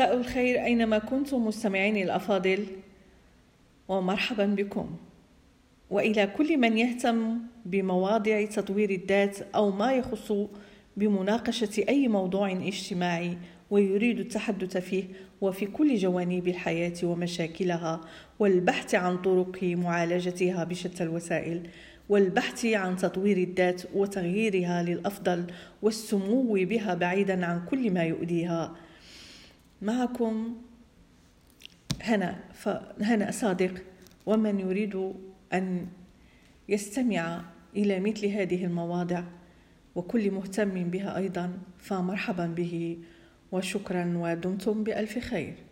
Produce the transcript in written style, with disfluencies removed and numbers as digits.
مساء الخير أينما كنتم مستمعيني الأفاضل، ومرحبا بكم. وإلى كل من يهتم بمواضيع تطوير الذات أو ما يخص بمناقشة أي موضوع اجتماعي ويريد التحدث فيه وفي كل جوانب الحياة ومشاكلها، والبحث عن طرق معالجتها بشتى الوسائل، والبحث عن تطوير الذات وتغييرها للأفضل والسمو بها بعيدا عن كل ما يؤذيها. معكم هنا صادق، ومن يريد أن يستمع إلى مثل هذه المواضيع وكل مهتم بها أيضا فمرحبا به، وشكرا ودمتم بألف خير.